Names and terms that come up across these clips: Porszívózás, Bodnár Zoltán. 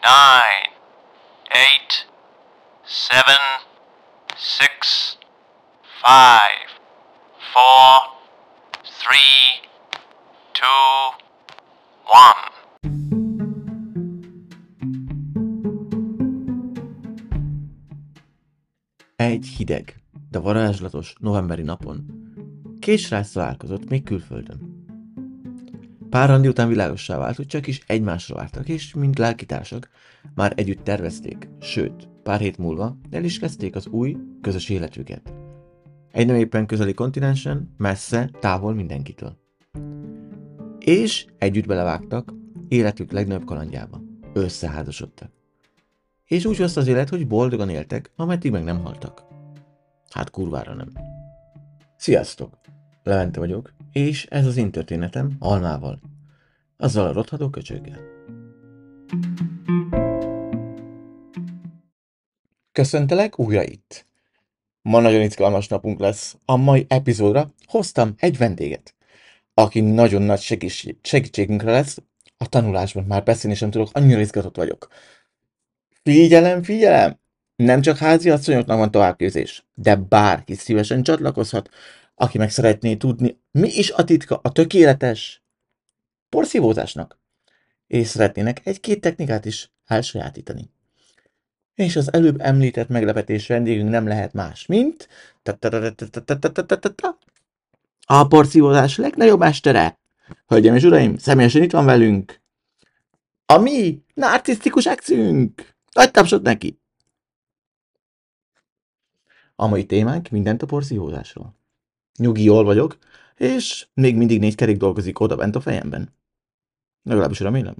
9, 8, 7, 6, 5, 4, 3, 2, 1. Egy hideg, de varázslatos novemberi napon két srác találkozott még külföldön. Pár randi után világossá vált, hogy csak is egymásra vártak, és mint lelkitársak már együtt tervezték, sőt, pár hét múlva el is kezdték az új, közös életüket. Egy nem éppen közeli kontinensen, messze, távol mindenkitől. És együtt belevágtak életük legnagyobb kalandjába. Összeházasodtak. És úgy hozta az élet, hogy boldogan éltek, ameddig meg nem haltak. Hát kurvára nem. Sziasztok! Levente vagyok, és ez az én történetem Almával. Azzal a rothadó köcsöggel. Köszöntelek újra itt! Ma nagyon izgalmas napunk lesz. A mai epizódra hoztam egy vendéget, aki nagyon nagy segítségünkre lesz a tanulásban. Már beszélni sem tudok, annyira izgatott vagyok. Figyelem! Nem csak háziasszonyoknak van továbbképzés, de bárki szívesen csatlakozhat, aki meg szeretné tudni, mi is a titka a tökéletes porszívózásnak, és szeretnének egy-két technikát is elsajátítani. És az előbb említett meglepetés vendégünk nem lehet más, mint a porszívózás legnagyobb mestere. Hölgyeim és uraim, személyesen itt van velünk a mi nárcisztikus exünk! Nagy tapsot neki! A mai témánk mindent a porszívózásról. Nyugi, jól vagyok, és még mindig 4 kerék dolgozik oda bent a fejemben. Legalábbis remélem.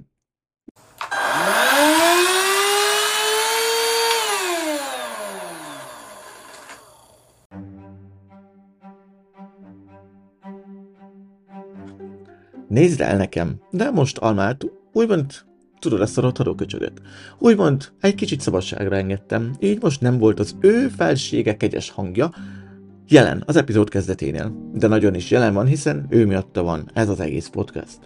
Nézd el nekem, de most Almát úgymond... Tudod, ezt a rothadó köcsögöt. Úgymond egy kicsit szabadságra engedtem, így most nem volt az ő felsége kegyes hangja jelen az epizód kezdeténél, de nagyon is jelen van, hiszen ő miatta van ez az egész podcast.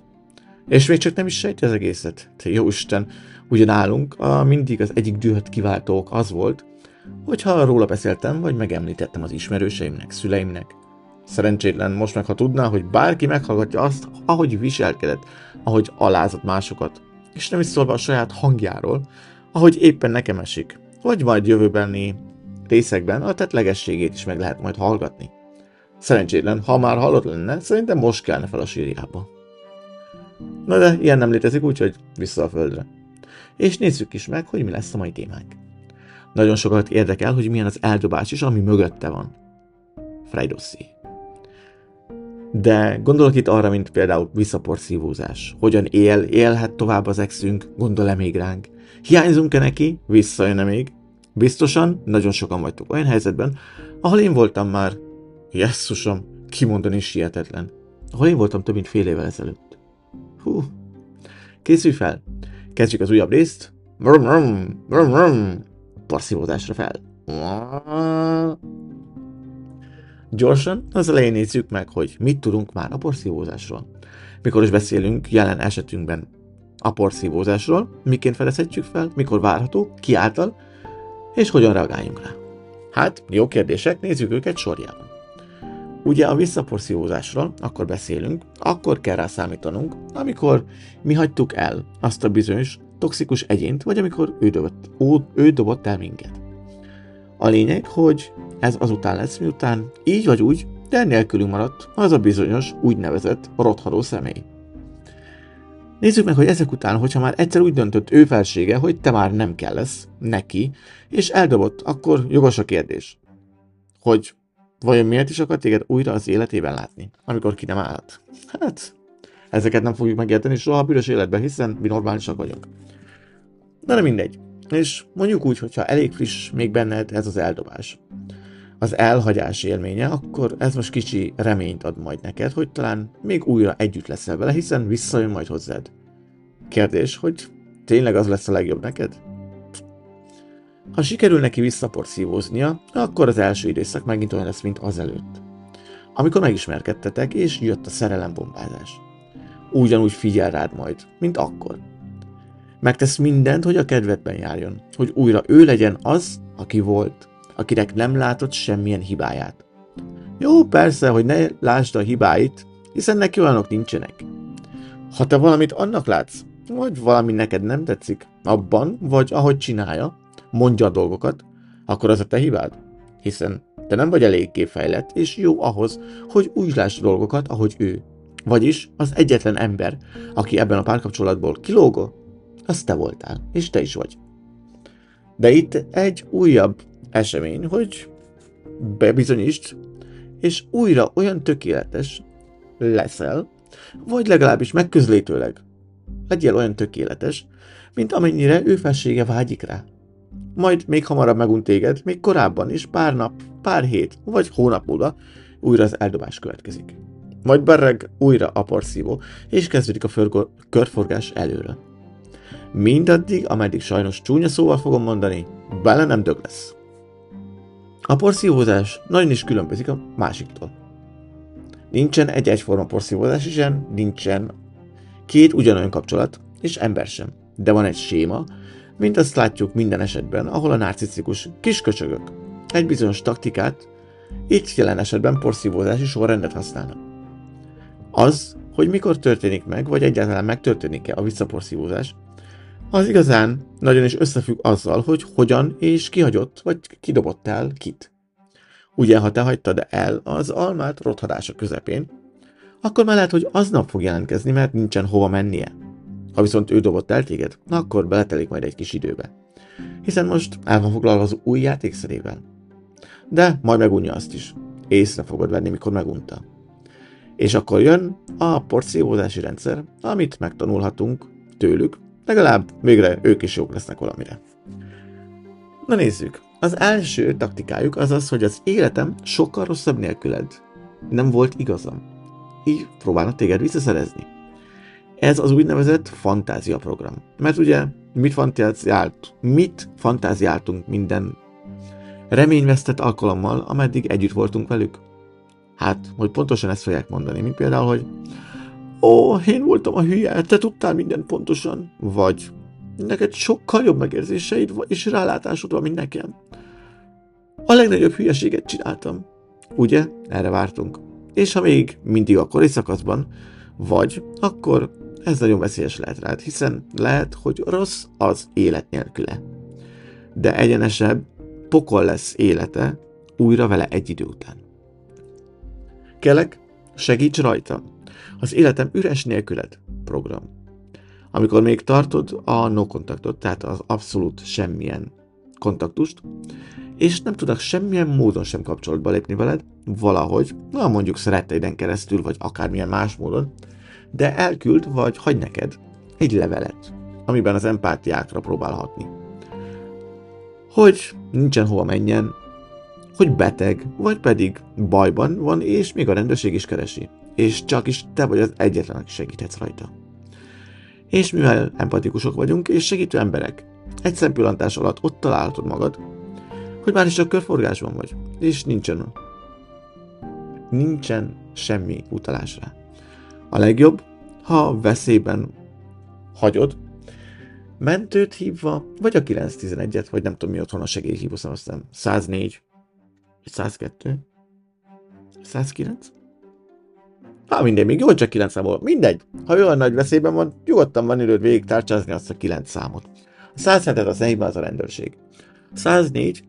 És még csak nem is sejti az egészet. Te jó Isten, ugye nálunk mindig az egyik dühöt kiváltó ok az volt, hogyha róla beszéltem, vagy megemlítettem az ismerőseimnek, szüleimnek. Szerencsétlen most meg, ha tudná, hogy bárki meghallgatja azt, ahogy viselkedett, ahogy alázott másokat, és nem is szólva a saját hangjáról, ahogy éppen nekem esik, vagy majd jövőbeni részekben a tettlegességét is meg lehet majd hallgatni. Szerencsétlen, ha már hallott lenne, szerintem most kelne fel a sírjába. Na de ilyen nem létezik, úgyhogy vissza a földre. És nézzük is meg, hogy mi lesz a mai témánk. Nagyon sokat érdekel, hogy milyen az eldobás is, ami mögötte van. Frejdossi. De gondolok itt arra, mint például visszaporszívózás. Hogyan élhet tovább az exünk, gondol-e még ránk? Hiányzunk-e neki? Visszajön-e még? Biztosan, nagyon sokan vagytok olyan helyzetben, ahol én voltam már, jesszusom, kimondani is hihetetlen, ahol én voltam több mint fél évvel ezelőtt. Hú, készülj fel! Kezdjük az újabb részt. Porszívózásra fel. Gyorsan az elején nézzük meg, hogy mit tudunk már a porszívózásról. Mikor is beszélünk jelen esetünkben a porszívózásról, miként fedezhetjük fel, mikor várható, ki által, és hogyan reagáljunk rá. Hát, jó kérdések, nézzük őket sorjában. Ugye a visszaporszívózásról akkor beszélünk, akkor kell rá számítanunk, amikor mi hagytuk el azt a bizonyos toxikus egyént, vagy amikor ő dobott el minket. A lényeg, hogy ez azután lesz, miután így vagy úgy, de nélkülünk maradt az a bizonyos úgynevezett rothadó személy. Nézzük meg, hogy ezek után, hogyha már egyszer úgy döntött ő felsége, hogy te már nem kell lesz neki, és eldobott, akkor jogos a kérdés, hogy vajon miért is akar téged újra az életében látni, amikor ki nem állt? Hát, ezeket nem fogjuk megérteni soha a bűnös életben, hiszen mi normálisak vagyunk. De nem mindegy. És mondjuk úgy, hogyha elég friss még benned ez az eldobás, az elhagyás élménye, akkor ez most kicsi reményt ad majd neked, hogy talán még újra együtt leszel vele, hiszen visszajön majd hozzád. Kérdés, hogy tényleg az lesz a legjobb neked? Ha sikerül neki visszaporszívóznia, akkor az első időszak megint olyan lesz, mint azelőtt. Amikor megismerkedtetek, és jött a szerelembombázás. Ugyanúgy figyel rád majd, mint akkor. Megtesz mindent, hogy a kedvedben járjon, hogy újra ő legyen az, aki volt, akinek nem látott semmilyen hibáját. Jó, persze, hogy ne lásd a hibáit, hiszen neki olyanok nincsenek. Ha te valamit annak látsz, vagy valami neked nem tetszik, abban, vagy ahogy csinálja, mondja a dolgokat, akkor az a te hibád, hiszen te nem vagy eléggé fejlett és jó ahhoz, hogy úgy lásd dolgokat, ahogy ő. Vagyis az egyetlen ember, aki ebben a párkapcsolatból kilógol, az te voltál, és te is vagy. De itt egy újabb esemény, hogy bebizonyítsd, és újra olyan tökéletes leszel, vagy legalábbis megközlétőleg legyél olyan tökéletes, mint amennyire ő felsége vágyik rá. Majd még hamarabb megunt téged, még korábban is pár nap, pár hét, vagy hónap múlva újra az eldobás következik. Majd berreg újra a porszívó, és kezdődik a körforgás előre. Mindaddig, ameddig sajnos csúnya szóval fogom mondani, bele nem dög lesz. A porszívózás nagyon is különbözik a másiktól. Nincsen egy egyforma porszívózás is, nincsen két ugyanolyan kapcsolat, és ember sem. De van egy séma, mint azt látjuk minden esetben, ahol a nárcisztikus kisköcsögök egy bizonyos taktikát, itt jelen esetben porszívózási sorrendet használnak. Az, hogy mikor történik meg, vagy egyáltalán megtörténik-e a visszaporszívózás, az igazán nagyon is összefügg azzal, hogy hogyan és kihagyott, vagy kidobottál kit. Ugye, ha te hagytad el az almát rothadása közepén, akkor már lehet, hogy aznap fog jelentkezni, mert nincsen hova mennie. Ha viszont ő dobott el téged, akkor beletelik majd egy kis időbe. Hiszen most el van foglalva az új játékszerével. De majd megunja azt is. Észre fogod venni, mikor megunta. És akkor jön a porszívózási rendszer, amit megtanulhatunk tőlük, legalább végre ők is jók lesznek valamire. Na nézzük, az első taktikájuk az az, hogy az életem sokkal rosszabb nélküled. Nem volt igazam. Így próbálnak téged visszaszerezni. Ez az úgynevezett fantáziaprogram. Mert ugye mit fantáziáltunk minden reményvesztett alkalommal, ameddig együtt voltunk velük? Hát, hogy pontosan ezt fogják mondani, mint például, hogy ó, én voltam a hülye, te tudtál mindent pontosan. Vagy neked sokkal jobb megérzéseid és rálátásod van, mint nekem. A legnagyobb hülyeséget csináltam. Ugye? Erre vártunk. És ha még mindig a kori szakaszban vagy, akkor ez nagyon veszélyes lehet rád, hiszen lehet, hogy rossz az élet nélküle. De egyenesebb, pokol lesz élete újra vele egy idő után. Kérlek, segíts rajta! Az életem üres nélküled program. Amikor még tartod a no kontaktot, tehát az abszolút semmilyen kontaktust, és nem tudnak semmilyen módon sem kapcsolatba lépni veled, valahogy, na mondjuk szeretteiden keresztül, vagy akármilyen más módon, de elküld, vagy hagy neked egy levelet, amiben az empátiákra próbál hatni. Hogy nincsen hova menjen, hogy beteg, vagy pedig bajban van, és még a rendőrség is keresi, és csak is te vagy az egyetlen, aki segíthetsz rajta. És mivel empatikusok vagyunk, és segítő emberek, egy szempillantás alatt ott találhatod magad, hogy már is a körforgásban vagy, és nincsen semmi utalás rá. A legjobb, ha veszélyben hagyod, mentőt hívva, vagy a 911-et, vagy nem tudom mi otthon a segélyhívó szám, aztán 104, 102, 109? Hát mindegy, még jó, csak 9 számol. Mindegy, ha olyan nagy veszélyben van, nyugodtan van időd végig tárcsázni azt a 9 számot. A 107-et az enyhibben az a rendőrség. 104,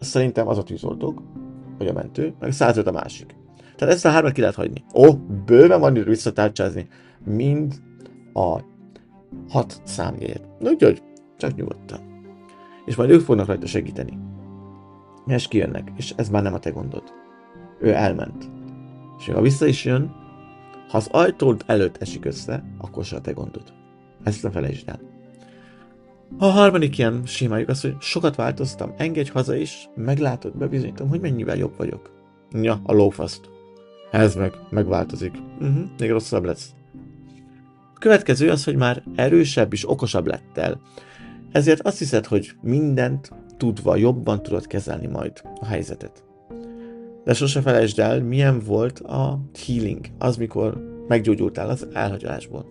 azt szerintem az a tűzoltók, vagy a mentő, meg 105 a másik. Tehát ezt a hármat ki lehet hagyni. Ó, bőven van időd visszatárcsázni mind a 6 számjegyet. Úgyhogy csak nyugodtan. És majd ők fognak rajta segíteni. És kijönnek, és ez már nem a te gondod. Ő elment. És ha vissza is jön, ha az ajtód előtt esik össze, akkor se a te gondod. Ezt ne felejtsd el. A harmadik ilyen sémájuk az, hogy sokat változtam, engedj haza is, meglátod, bebizonyítom, hogy mennyivel jobb vagyok. Ja, a lófaszt. Ez megváltozik. Még rosszabb lesz. A következő az, hogy már erősebb és okosabb lettél. Ezért azt hiszed, hogy mindent tudva jobban tudod kezelni majd a helyzetet. De sose felejtsd el, milyen volt a healing, az mikor meggyógyultál az elhagyásból.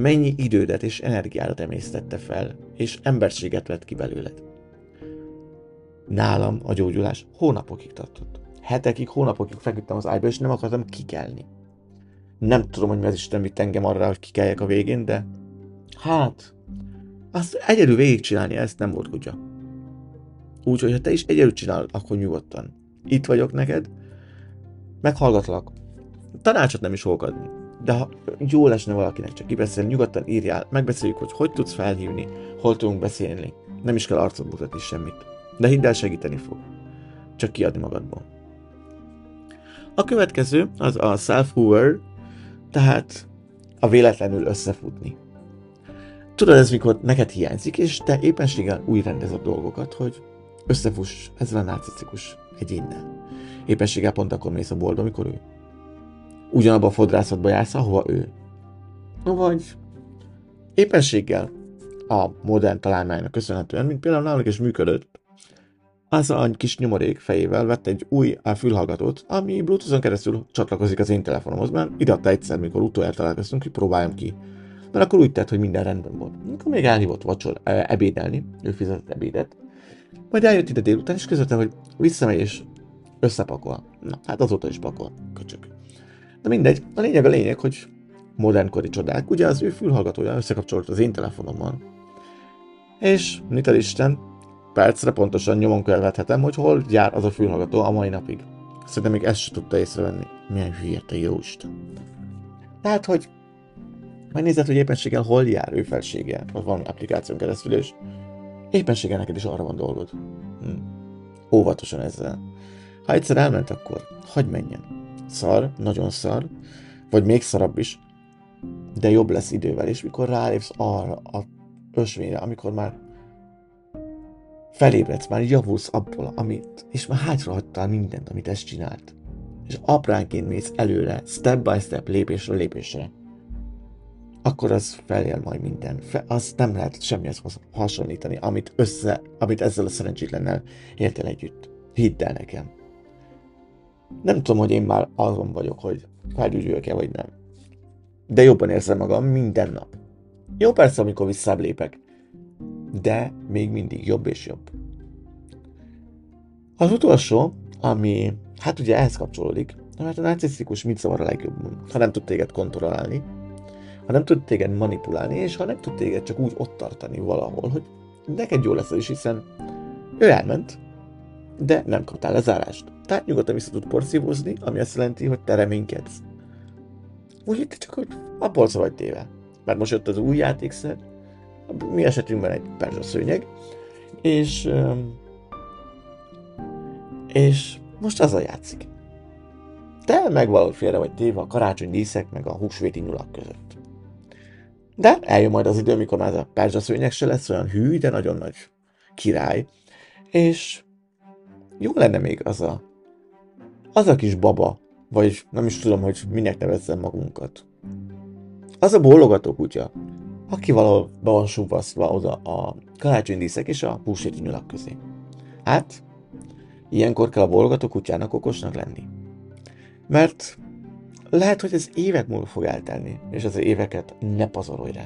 mennyi idődet és energiádat emésztette fel, és emberséget vett ki belőled. Nálam a gyógyulás hónapokig tartott. Hetekig, hónapokig feküdtem az ágyba, és nem akartam kikelni. Nem tudom, hogy mi az Isten vitt engem arra, hogy kikeljek a végén, de hát, azt egyedül végigcsinálni ezt nem volt kutya. Úgyhogy, ha te is egyedül csinálod, akkor nyugodtan. Itt vagyok neked, meghallgatlak. Tanácsot nem is fogok adni, de ha jól esne valakinek csak kibeszélni, nyugodtan írjál, megbeszéljük, hogy hogy tudsz felhívni, hol tudunk beszélni. Nem is kell arcot mutatni semmit, de hidd el, segíteni fog. Csak kiadni magadból. A következő az a self-aware, tehát a véletlenül összefutni. Tudod, ez mikor neked hiányzik, és te éppenséggel úgy rendezed dolgokat, hogy összefuss ezzel a nárcisztikus egyénnel. Éppenséggel pont akkor mész a boltba, amikor ő. Ugyanabba a fodrászatba jársz, ahova ő. Vagy éppenséggel a modern találmánynak köszönhetően, mint például nálunk is működött, az a kis nyomorék fejével vett egy új fülhallgatót, ami Bluetooth-on keresztül csatlakozik az én telefonomhoz, mert ideadta egyszer, mikor utoljára találkoztunk, hogy próbáljam ki. Mert akkor úgy tett, hogy minden rendben volt. Akkor még elhívott ebédelni, ő fizetett ebédet. Majd eljött ide délután, és közölte, hogy visszamegy és összepakol. Na, hát azóta is pakol, köcsök. De mindegy, a lényeg, hogy modernkori csodák. Ugye az ő fülhallgatója összekapcsolódott az én telefonommal. És mit a Isten, percre pontosan nyomon követhetem, hogy hol jár az a fülhallgató a mai napig. Szerintem még ezt sem tudta észrevenni. Milyen hülye, te jó Isten. Tehát, hogy megnézed, hogy éppenséggel hol jár ő felsége, vagy valami applikáción keresztül, és éppenséggel neked is arra van dolgod. Óvatosan ezzel. Ha egyszer elment, akkor hagyd menjen. Szar, nagyon szar, vagy még szarabb is, de jobb lesz idővel, és mikor rálépsz arra a ösvényre, amikor már felébredsz, már javulsz abból, amit, és már hátra hagytál mindent, amit ezt csinált. És apránként mész előre, step by step, lépésről lépésre. Akkor az feljel majd minden. Azt nem lehet semmihez hasonlítani, amit ezzel a szerencsétlennel éltél együtt. Hidd el nekem. Nem tudom, hogy én már azon vagyok, hogy felgyügyüljök-e vagy nem. De jobban érzem magam minden nap. Jó persze, amikor visszább lépek. De még mindig jobb és jobb. Az utolsó, ami hát ugye ehhez kapcsolódik, mert a nárcisztikus mit zavar a legjobban, ha nem tud téged kontrollálni, ha nem tud téged manipulálni, és ha nem tud téged csak úgy ott tartani valahol, hogy neked jó lesz is, hiszen ő elment, de nem kaptál lezárást. Tehát nyugodtan vissza tud porszívózni, ami azt jelenti, hogy te reménykedsz. Úgyhogy te csak a polca vagy téve. Mert most jött az új játékszer, mi esetünkben egy perzsaszőnyeg, és most azzal játszik. Te meg valahogy félre vagy téve a karácsony díszek meg a húsvéti nyulak között. De eljön majd az idő, mikor már ez a perzsaszőnyeg se lesz olyan hű, de nagyon nagy király. És jó lenne még az a kis baba, vagy nem is tudom, hogy minek nevezzem magunkat. Az a bólogató kutya, aki valahol be van suvasztva oda a karácsonydíszek és a húsvéti nyulak közé. Hát, ilyenkor kell a bólogató kutyának okosnak lenni. Mert lehet, hogy ez évek múlva fog eltelni, és az éveket ne pazarolj rá.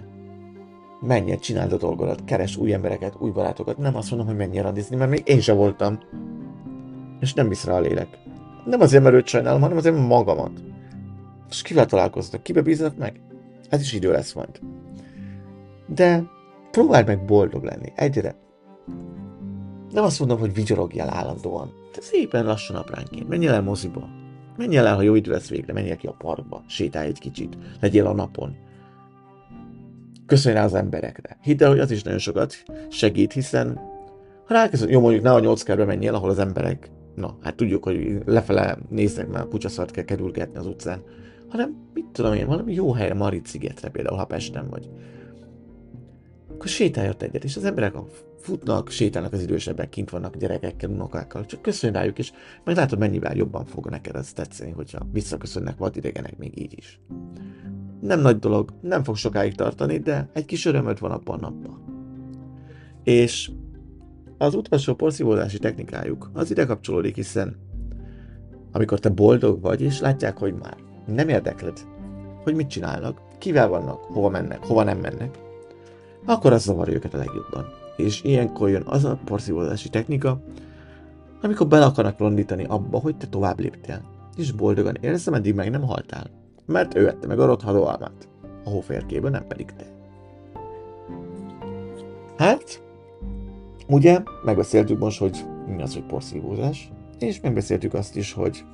Menj el, csináld a dolgodat, keresd új embereket, új barátokat, nem azt mondom, hogy menj el randizni, mert még én sem voltam. És nem visz rá a lélek. Nem azért, mert őt sajnálom, hanem azért magamat. És kivel találkoznak, kibe bíznak meg? Ez is idő lesz majd. De próbáld meg boldog lenni, egyre. Nem azt mondom, hogy vigyorogjál állandóan. De szépen lassan apránként. Menj el moziba. Menj el, ha jó idő lesz végre, menj el ki a parkba, sétálj egy kicsit, legyél a napon. Köszönj rá az emberekre. Hidd el, hogy az is nagyon sokat segít, hiszen ha rákezded, jó mondjuk, ne a 8 kerbe menjél, ahol az emberek, na, hát tudjuk, hogy lefele néznek, mert a kutyaszart kell kerülgetni az utcán, hanem mit tudom én, valami jó helyre, Marit-szigetre például, ha Pesten vagy. Akkor sétálj ott egyet, és az emberek futnak, sétálnak az idősebbek, kint vannak gyerekekkel, unokákkal, csak köszönj rájuk, és majd látod, mennyivel jobban fog neked ez tetszeni, hogyha visszaköszönnek vadidegenek még így is. Nem nagy dolog, nem fog sokáig tartani, de egy kis örömöd van abban a napban. És az utolsó porszívózási technikájuk az ide kapcsolódik, hiszen amikor te boldog vagy, és látják, hogy már nem érdekled, hogy mit csinálnak, kivel vannak, hova mennek, hova nem mennek, akkor az zavarja őket a legjobban. És ilyenkor jön az a porszívózási technika, amikor bele akarnak rondítani abba, hogy te tovább léptél, és boldogan élsz, ameddig meg nem haltál, mert ő vette meg a rothadó almát, a hóférkéből, nem pedig te. Hát, ugye, megbeszéltük most, hogy mi az, hogy porszívózás, és megbeszéltük azt is, hogy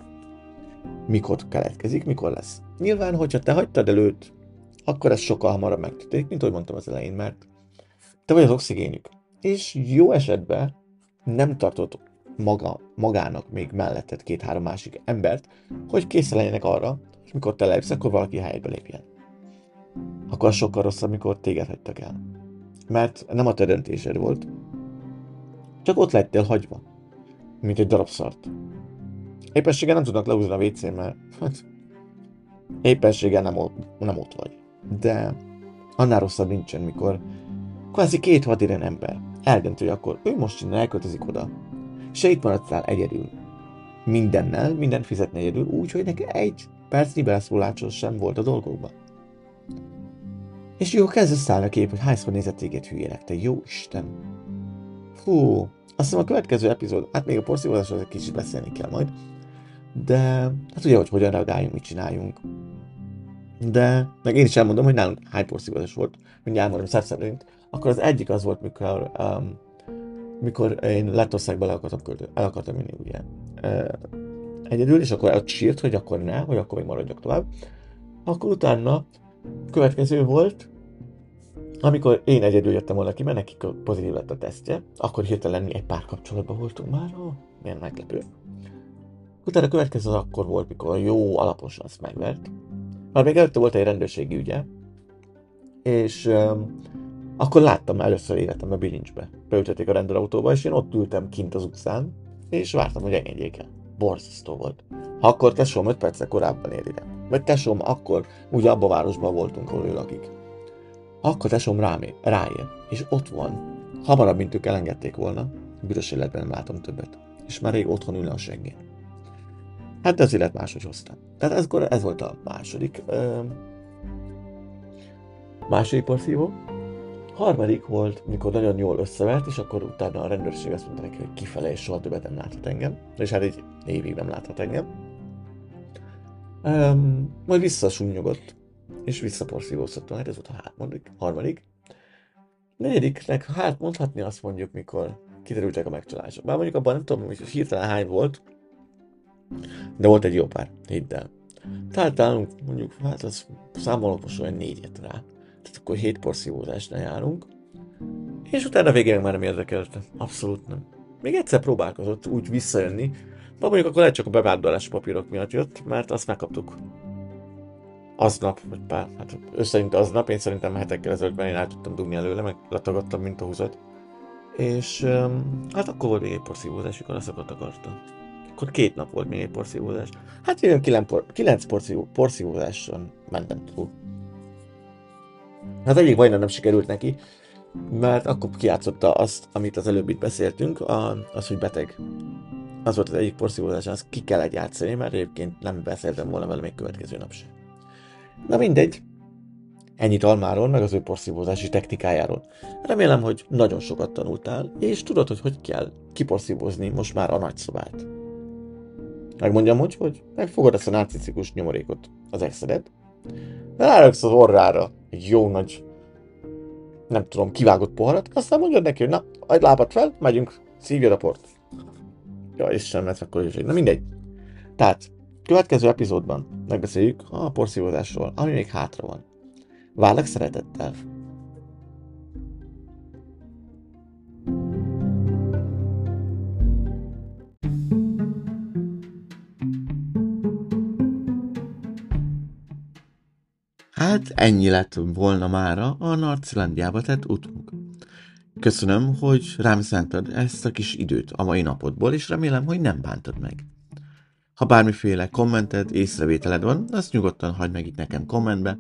mikor keletkezik, mikor lesz. Nyilván, hogyha te hagytad előtt, akkor ez sokkal hamarabb megtörténik, mint ahogy mondtam az elején, mert te vagy az oxigénük, és jó esetben nem tartott magának még melletted 2-3 másik embert, hogy készen legyenek arra, hogy mikor te lépsz, akkor valaki helyetbe lépjen. Akkor az sokkal rosszabb, mikor téged hagytak el. Mert nem a te döntésed volt, csak ott lettél hagyva, mint egy darab szart. Éppenséggel nem tudnak lehúzni a WC-n, mert hát, éppenséggel nem ott vagy. De annál rosszabb nincsen, mikor kvázi 2 vadidegen ember eldöntő, hogy akkor ő most innen elköltözik oda. Se itt maradtál egyedül. Mindennel, minden fizetni egyedül, úgyhogy neki egy percnyi beleszólásos sem volt a dolgokban. És jó, kezdesz szállni a kép, hogy hányszor nézett téged hülyének, te jó Isten. Fú, azt hiszem a következő epizód, hát még a porszívózásról egy kicsit beszélni kell majd, de hát ugye, hogy hogyan reagáljunk, mit csináljunk. De meg én is elmondom, hogy nálunk hány porszívózás volt, mindjárt elmondom szerint, akkor az egyik az volt, mikor mikor én Lettországban el akartam menni ugye egyedül, és akkor ott sírt, hogy akkor ne, hogy akkor még maradjak tovább. Akkor utána következő volt, amikor én egyedül jöttem volna ki, mert neki pozitív lett a tesztje, akkor hirtelen mi egy párkapcsolatban voltunk már, milyen meglepő. Utána a következő az akkor volt, mikor jó alaposan azt megvert. Már még előtte volt egy rendőrségi ügye, és akkor láttam először életembe bilincsbe. Beültették a rendőrautóba, és én ott ültem kint az utcán, és vártam, hogy engedjék el. Borzasztó volt. Ha akkor tesóm 5 perccel korábban ér ide. Vagy tesóm akkor, ugye abba a városban voltunk, ahol ő lakik. Akkor tesóm ráér, és ott van. Hamarabb, mint ők elengedték volna. Büdös életben nem látom többet. És már rég otthon ülne a seggén. Hát de az élet máshogy hoztam. Tehát ez volt a második porszívó. Harmadik volt, mikor nagyon jól összevert, és akkor utána a rendőrség azt mondta neki, hogy kifele, és soha többet nem láthat engem. És hát egy évig nem láthat engem. Majd visszasúnyogott, és visszaporszívóztattam, hát ez volt a harmadik. Negyediknek, hát mondhatni azt mondjuk, mikor kiderültek a megcsalások. Bár mondjuk abban nem tudom, hogy hirtelen hány volt, de volt egy jó pár, hidd el. Tehát nálunk mondjuk, hát az számolok most olyan 4-et rá. Tehát akkor 7 porszívózásnál járunk, és utána végén már nem érdekelte. Abszolút nem. Még egyszer próbálkozott úgy visszajönni, de mondjuk akkor lehet csak a bevándorlási papírok miatt jött, mert azt megkaptuk aznap, vagy pár, hát összejött aznap, én szerintem hetekkel ezelőttben én el tudtam dugni előle, meg letagadtam mint a húzat. És hát akkor volt még egy porszívózás, mikor azokat akartam. Akkor 2 nap volt még egy porszívózás. Hát én 9 porszívózáson mentem túl. Hát egyik majdnem nem sikerült neki, mert akkor kijátszotta azt, amit az előbb itt beszéltünk, az, hogy beteg. Az volt az egyik porszívózás, az ki kellett játszani, mert egyébként nem beszéltem volna vele még következő nap sem. Na mindegy, ennyit almáról, meg az ő porszívózási technikájáról. Remélem, hogy nagyon sokat tanultál, és tudod, hogy hogy kell kiporszívózni most már a nagyszobát. Megmondjam, hogy megfogod ezt a nárcisztikus nyomorékot, az exedet, ráraksz az orrára egy jó nagy, nem tudom, kivágott poharat, aztán mondjad neki, hogy na, adj lábat fel, megyünk, szívjad a port. Ja, és sem lesz akkor is, na mindegy. Tehát, következő epizódban megbeszéljük a porszívózásról, ami még hátra van. Várlak szeretettel! Hát ennyi lett volna mára a Nárcisztikusba tett utunk. Köszönöm, hogy rám szántad ezt a kis időt a mai napodból, és remélem, hogy nem bántad meg. Ha bármiféle kommented, észrevételed van, azt nyugodtan hagyd meg itt nekem kommentbe,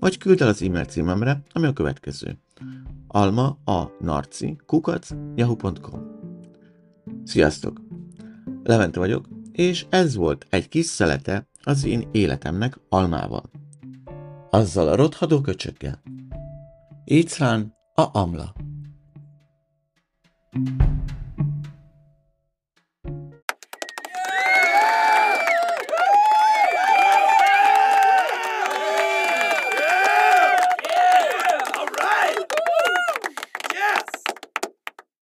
vagy küld el az e-mail címemre, ami a következő. alma.a.narci@yahoo.com. Sziasztok! Levente vagyok, és ez volt egy kis szelete az én életemnek almával. azzal a rothadó köcsöggel. Így szrán a amla.